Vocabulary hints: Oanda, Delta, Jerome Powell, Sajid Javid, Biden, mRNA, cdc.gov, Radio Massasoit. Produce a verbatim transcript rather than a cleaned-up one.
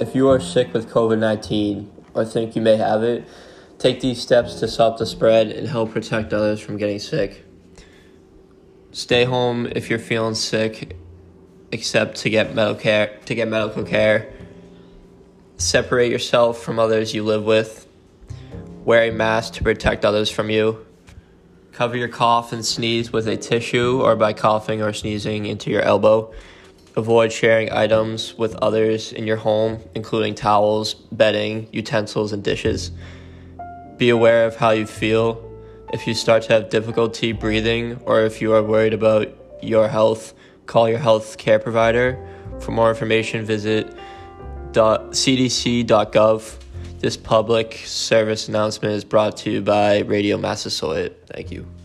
If you are sick with COVID nineteen or think you may have it, take these steps to stop the spread and help protect others from getting sick. Stay home if you're feeling sick, except to get medical care. To get medical care. Separate yourself from others you live with. Wear a mask to protect others from you. Cover your cough and sneeze with a tissue or by coughing or sneezing into your elbow. Avoid sharing items with others in your home, including towels, bedding, utensils, and dishes. Be aware of how you feel. If you start to have difficulty breathing or if you are worried about your health, call your health care provider. For more information, visit c d c dot gov. This public service announcement is brought to you by Radio Massasoit. Thank you.